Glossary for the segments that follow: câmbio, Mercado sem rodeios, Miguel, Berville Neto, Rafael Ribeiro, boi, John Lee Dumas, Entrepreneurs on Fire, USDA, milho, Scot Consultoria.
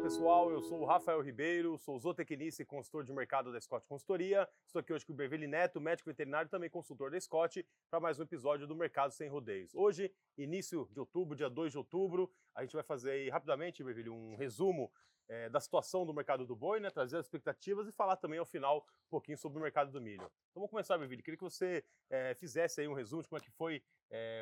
Olá pessoal, eu sou o Rafael Ribeiro, sou zootecnista e consultor de mercado da Scot Consultoria. Estou aqui hoje com o Berville Neto, médico veterinário e também consultor da Scot, para mais um episódio do Mercado Sem Rodeios. Hoje, início de outubro, dia 2 de outubro, a gente vai fazer aí rapidamente, Berville, um resumo da situação do mercado do boi, né, trazer as expectativas e falar também ao final um pouquinho sobre o mercado do milho. Então vamos começar, Berville, queria que você fizesse aí um resumo de como é que foi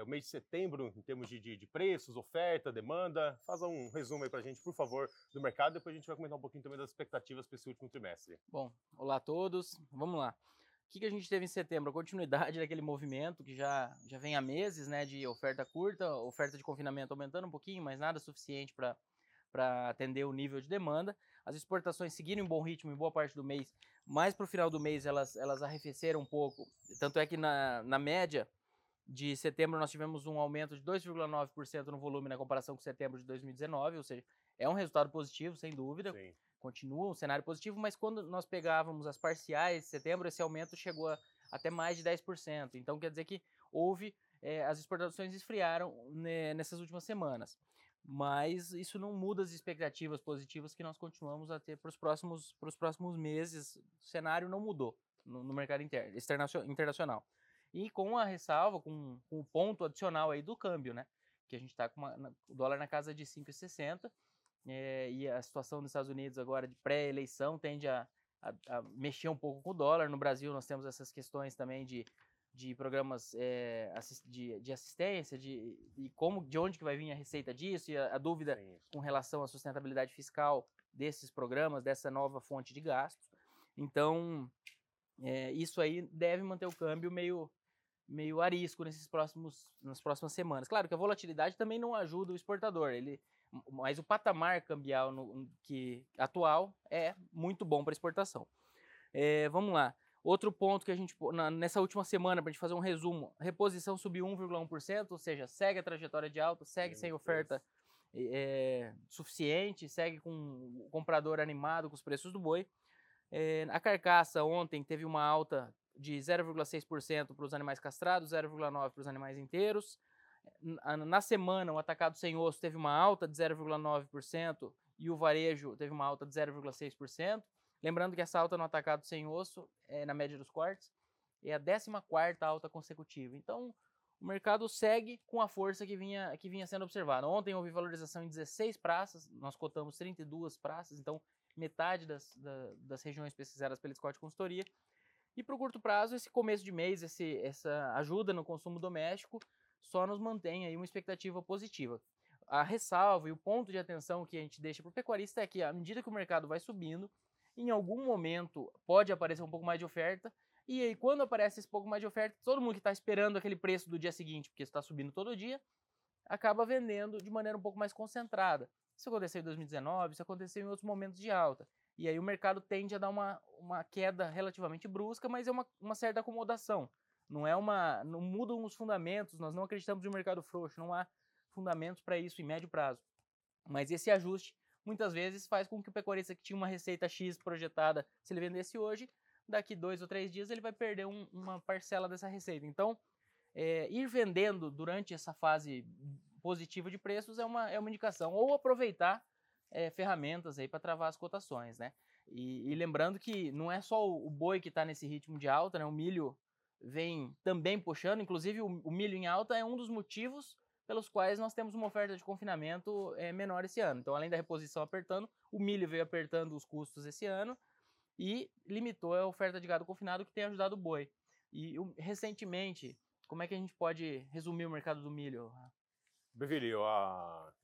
o mês de setembro em termos de preços, oferta, demanda. Faz um resumo aí para a gente, por favor, do mercado, depois a gente vai comentar um pouquinho também das expectativas para esse último trimestre. Bom, olá a todos, vamos lá. O que a gente teve em setembro? A continuidade daquele movimento que já vem há meses, né, de oferta curta, oferta de confinamento aumentando um pouquinho, mas nada suficiente para atender o nível de demanda. As exportações seguiram em bom ritmo em boa parte do mês, mas para o final do mês elas arrefeceram um pouco. Tanto é que na média de setembro nós tivemos um aumento de 2,9% no volume na comparação com setembro de 2019, ou seja, é um resultado positivo, sem dúvida. Sim. Continua um cenário positivo, mas quando nós pegávamos as parciais de setembro, esse aumento chegou a até mais de 10%. Então quer dizer que houve, as exportações esfriaram nessas últimas semanas. Mas isso não muda as expectativas positivas que nós continuamos a ter para os próximos meses. O cenário não mudou no mercado internacional. E com a ressalva, com o ponto adicional aí do câmbio, né? Que a gente está com o dólar na casa de 5,60 e a situação nos Estados Unidos agora de pré-eleição tende a mexer um pouco com o dólar. No Brasil nós temos essas questões também de programas de assistência, de onde que vai vir a receita disso, e a dúvida com relação à sustentabilidade fiscal desses programas, dessa nova fonte de gastos. Então, isso aí deve manter o câmbio meio arisco nas próximas semanas. Claro que a volatilidade também não ajuda o exportador, mas o patamar cambial atual é muito bom para exportação. Vamos lá. Outro ponto que a gente, nessa última semana, para a gente fazer um resumo, reposição subiu 1,1%, ou seja, segue a trajetória de alta, segue sem oferta suficiente, segue com o comprador animado com os preços do boi. A carcaça ontem teve uma alta de 0,6% para os animais castrados, 0,9% para os animais inteiros. Na semana, o atacado sem osso teve uma alta de 0,9% e o varejo teve uma alta de 0,6%. Lembrando que essa alta no atacado sem osso, na média dos cortes, é a 14ª alta consecutiva. Então, o mercado segue com a força que vinha sendo observada. Ontem houve valorização em 16 praças, nós cotamos 32 praças, então metade das regiões pesquisadas pela Scot Consultoria. E para o curto prazo, esse começo de mês, essa ajuda no consumo doméstico só nos mantém aí uma expectativa positiva. A ressalva e o ponto de atenção que a gente deixa para o pecuarista é que, à medida que o mercado vai subindo, em algum momento pode aparecer um pouco mais de oferta, e aí quando aparece esse pouco mais de oferta, todo mundo que está esperando aquele preço do dia seguinte, porque está subindo todo dia, acaba vendendo de maneira um pouco mais concentrada. Isso aconteceu em 2019, isso aconteceu em outros momentos de alta. E aí o mercado tende a dar uma queda relativamente brusca, mas é uma certa acomodação. Não mudam os fundamentos, nós não acreditamos em um mercado frouxo, não há fundamentos para isso em médio prazo. Mas esse ajuste muitas vezes faz com que o pecuarista que tinha uma receita X projetada, se ele vendesse hoje, daqui 2 ou 3 dias ele vai perder uma parcela dessa receita. Então, ir vendendo durante essa fase positiva de preços é uma indicação. Ou aproveitar ferramentas aí para travar as cotações, né? E lembrando que não é só o boi que está nesse ritmo de alta, né? O milho vem também puxando, inclusive o milho em alta é um dos motivos pelos quais nós temos uma oferta de confinamento menor esse ano. Então, além da reposição apertando, o milho veio apertando os custos esse ano e limitou a oferta de gado confinado, que tem ajudado o boi. E, recentemente, como é que a gente pode resumir o mercado do milho? Berville,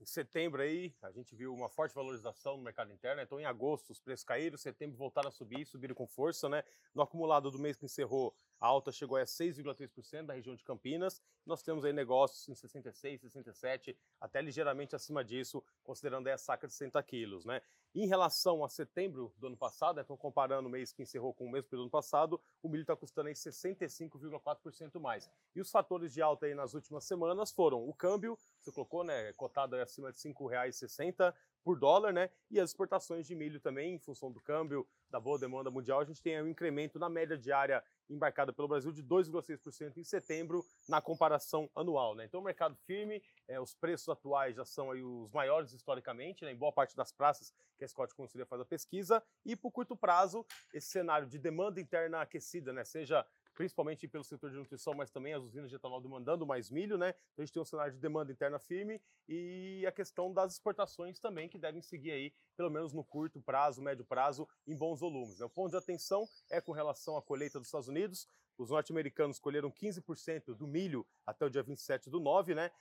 em setembro aí, a gente viu uma forte valorização no mercado interno, então em agosto os preços caíram, setembro voltaram a subir, subiram com força, né? No acumulado do mês que encerrou, a alta chegou a 6,3% da região de Campinas, nós temos aí negócios em 66, 67, até ligeiramente acima disso, considerando aí a saca de 60 quilos, né? Em relação a setembro do ano passado, então comparando o mês que encerrou com o mesmo período do ano passado, o milho está custando aí 65,4% mais. E os fatores de alta aí nas últimas semanas foram o câmbio, você colocou, né, cotado acima de R$ 5,60, por dólar, né? E as exportações de milho também, em função do câmbio, da boa demanda mundial, a gente tem um incremento na média diária embarcada pelo Brasil de 2,6% em setembro na comparação anual, né? Então o mercado firme, os preços atuais já são aí os maiores historicamente, né? Em boa parte das praças que a Scot Consultoria faz a pesquisa, e por curto prazo esse cenário de demanda interna aquecida, né? Seja principalmente pelo setor de nutrição, mas também as usinas de etanol demandando mais milho, né? Então a gente tem um cenário de demanda interna firme e a questão das exportações também, que devem seguir aí, pelo menos no curto prazo, médio prazo, em bons volumes, né? O ponto de atenção é com relação à colheita dos Estados Unidos. Os norte-americanos colheram 15% do milho até o dia 27/9, né?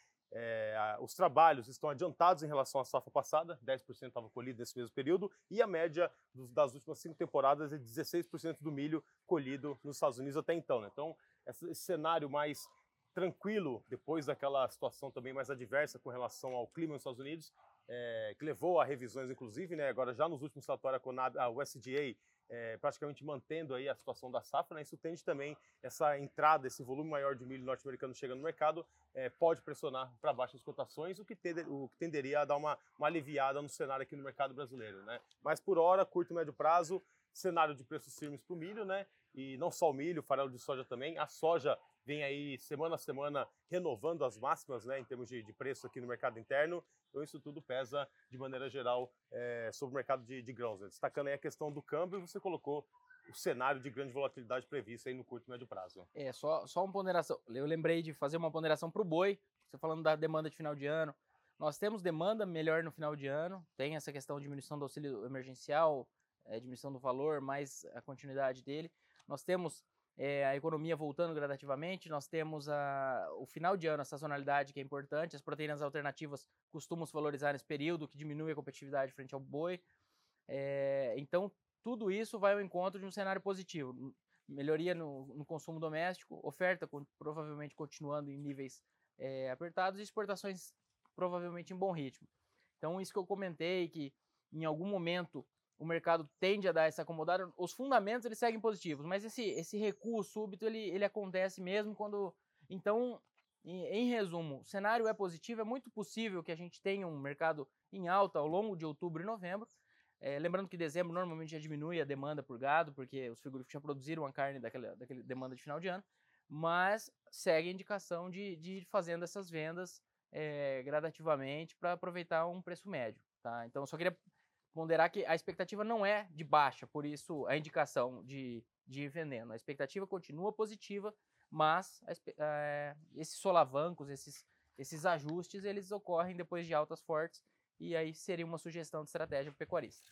Os trabalhos estão adiantados em relação à safra passada, 10% estava colhido nesse mesmo período, e a média das últimas 5 temporadas é 16% do milho colhido nos Estados Unidos até então, né? Então, esse cenário mais tranquilo, depois daquela situação também mais adversa com relação ao clima nos Estados Unidos, que levou a revisões, inclusive, né? Agora já nos últimos relatórios, a USDA praticamente mantendo aí a situação da safra, né? Isso tende também, essa entrada, esse volume maior de milho norte-americano chegando no mercado, pode pressionar para baixo as cotações, o que tenderia a dar uma aliviada no cenário aqui no mercado brasileiro, né? Mas por hora, curto e médio prazo, cenário de preços firmes para o milho, né? E não só o milho, o farelo de soja também. A soja vem aí semana a semana renovando as máximas, né, em termos de preço aqui no mercado interno. Então isso tudo pesa de maneira geral sobre o mercado de grãos, né? Destacando aí a questão do câmbio, você colocou o cenário de grande volatilidade previsto aí no curto e médio prazo. Só uma ponderação. Eu lembrei de fazer uma ponderação para o boi, você falando da demanda de final de ano. Nós temos demanda melhor no final de ano, tem essa questão de diminuição do auxílio emergencial, diminuição do valor, mais a continuidade dele. Nós temos a economia voltando gradativamente, nós temos o final de ano, a sazonalidade, que é importante, as proteínas alternativas costumam se valorizar nesse período, que diminui a competitividade frente ao boi. Então, tudo isso vai ao encontro de um cenário positivo. Melhoria no consumo doméstico, oferta provavelmente continuando em níveis apertados e exportações provavelmente em bom ritmo. Então, isso que eu comentei, que em algum momento o mercado tende a dar essa acomodada, os fundamentos eles seguem positivos, mas esse recuo súbito ele acontece mesmo quando... Então, em resumo, o cenário é positivo, é muito possível que a gente tenha um mercado em alta ao longo de outubro e novembro, lembrando que dezembro normalmente já diminui a demanda por gado, porque os frigoríficos já produziram a carne daquela demanda de final de ano, mas segue a indicação de ir fazendo essas vendas gradativamente para aproveitar um preço médio, tá? Então, eu só queria ponderar que a expectativa não é de baixa, por isso a indicação de ir vendendo. A expectativa continua positiva, mas esses solavancos, esses ajustes, eles ocorrem depois de altas fortes, e aí seria uma sugestão de estratégia para o pecuarista.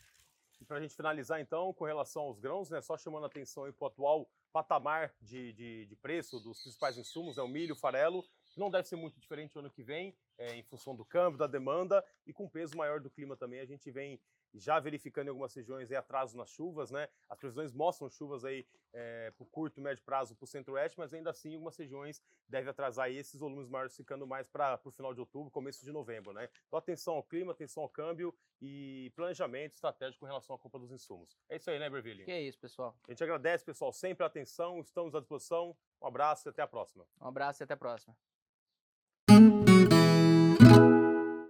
E para a gente finalizar, então, com relação aos grãos, né, só chamando a atenção para o atual patamar de preço dos principais insumos, né, o milho, o farelo, que não deve ser muito diferente o ano que vem, em função do câmbio, da demanda, e com peso maior do clima também. A gente vem já verificando em algumas regiões atraso nas chuvas, né? As previsões mostram chuvas aí para o curto e médio prazo para o centro-oeste, mas ainda assim algumas regiões devem atrasar aí, esses volumes maiores ficando mais para o final de outubro, começo de novembro, né? Então atenção ao clima, atenção ao câmbio e planejamento estratégico em relação à compra dos insumos. É isso aí, né, Berville? Que é isso, pessoal. A gente agradece, pessoal, sempre a atenção, estamos à disposição. Um abraço e até a próxima. Um abraço e até a próxima.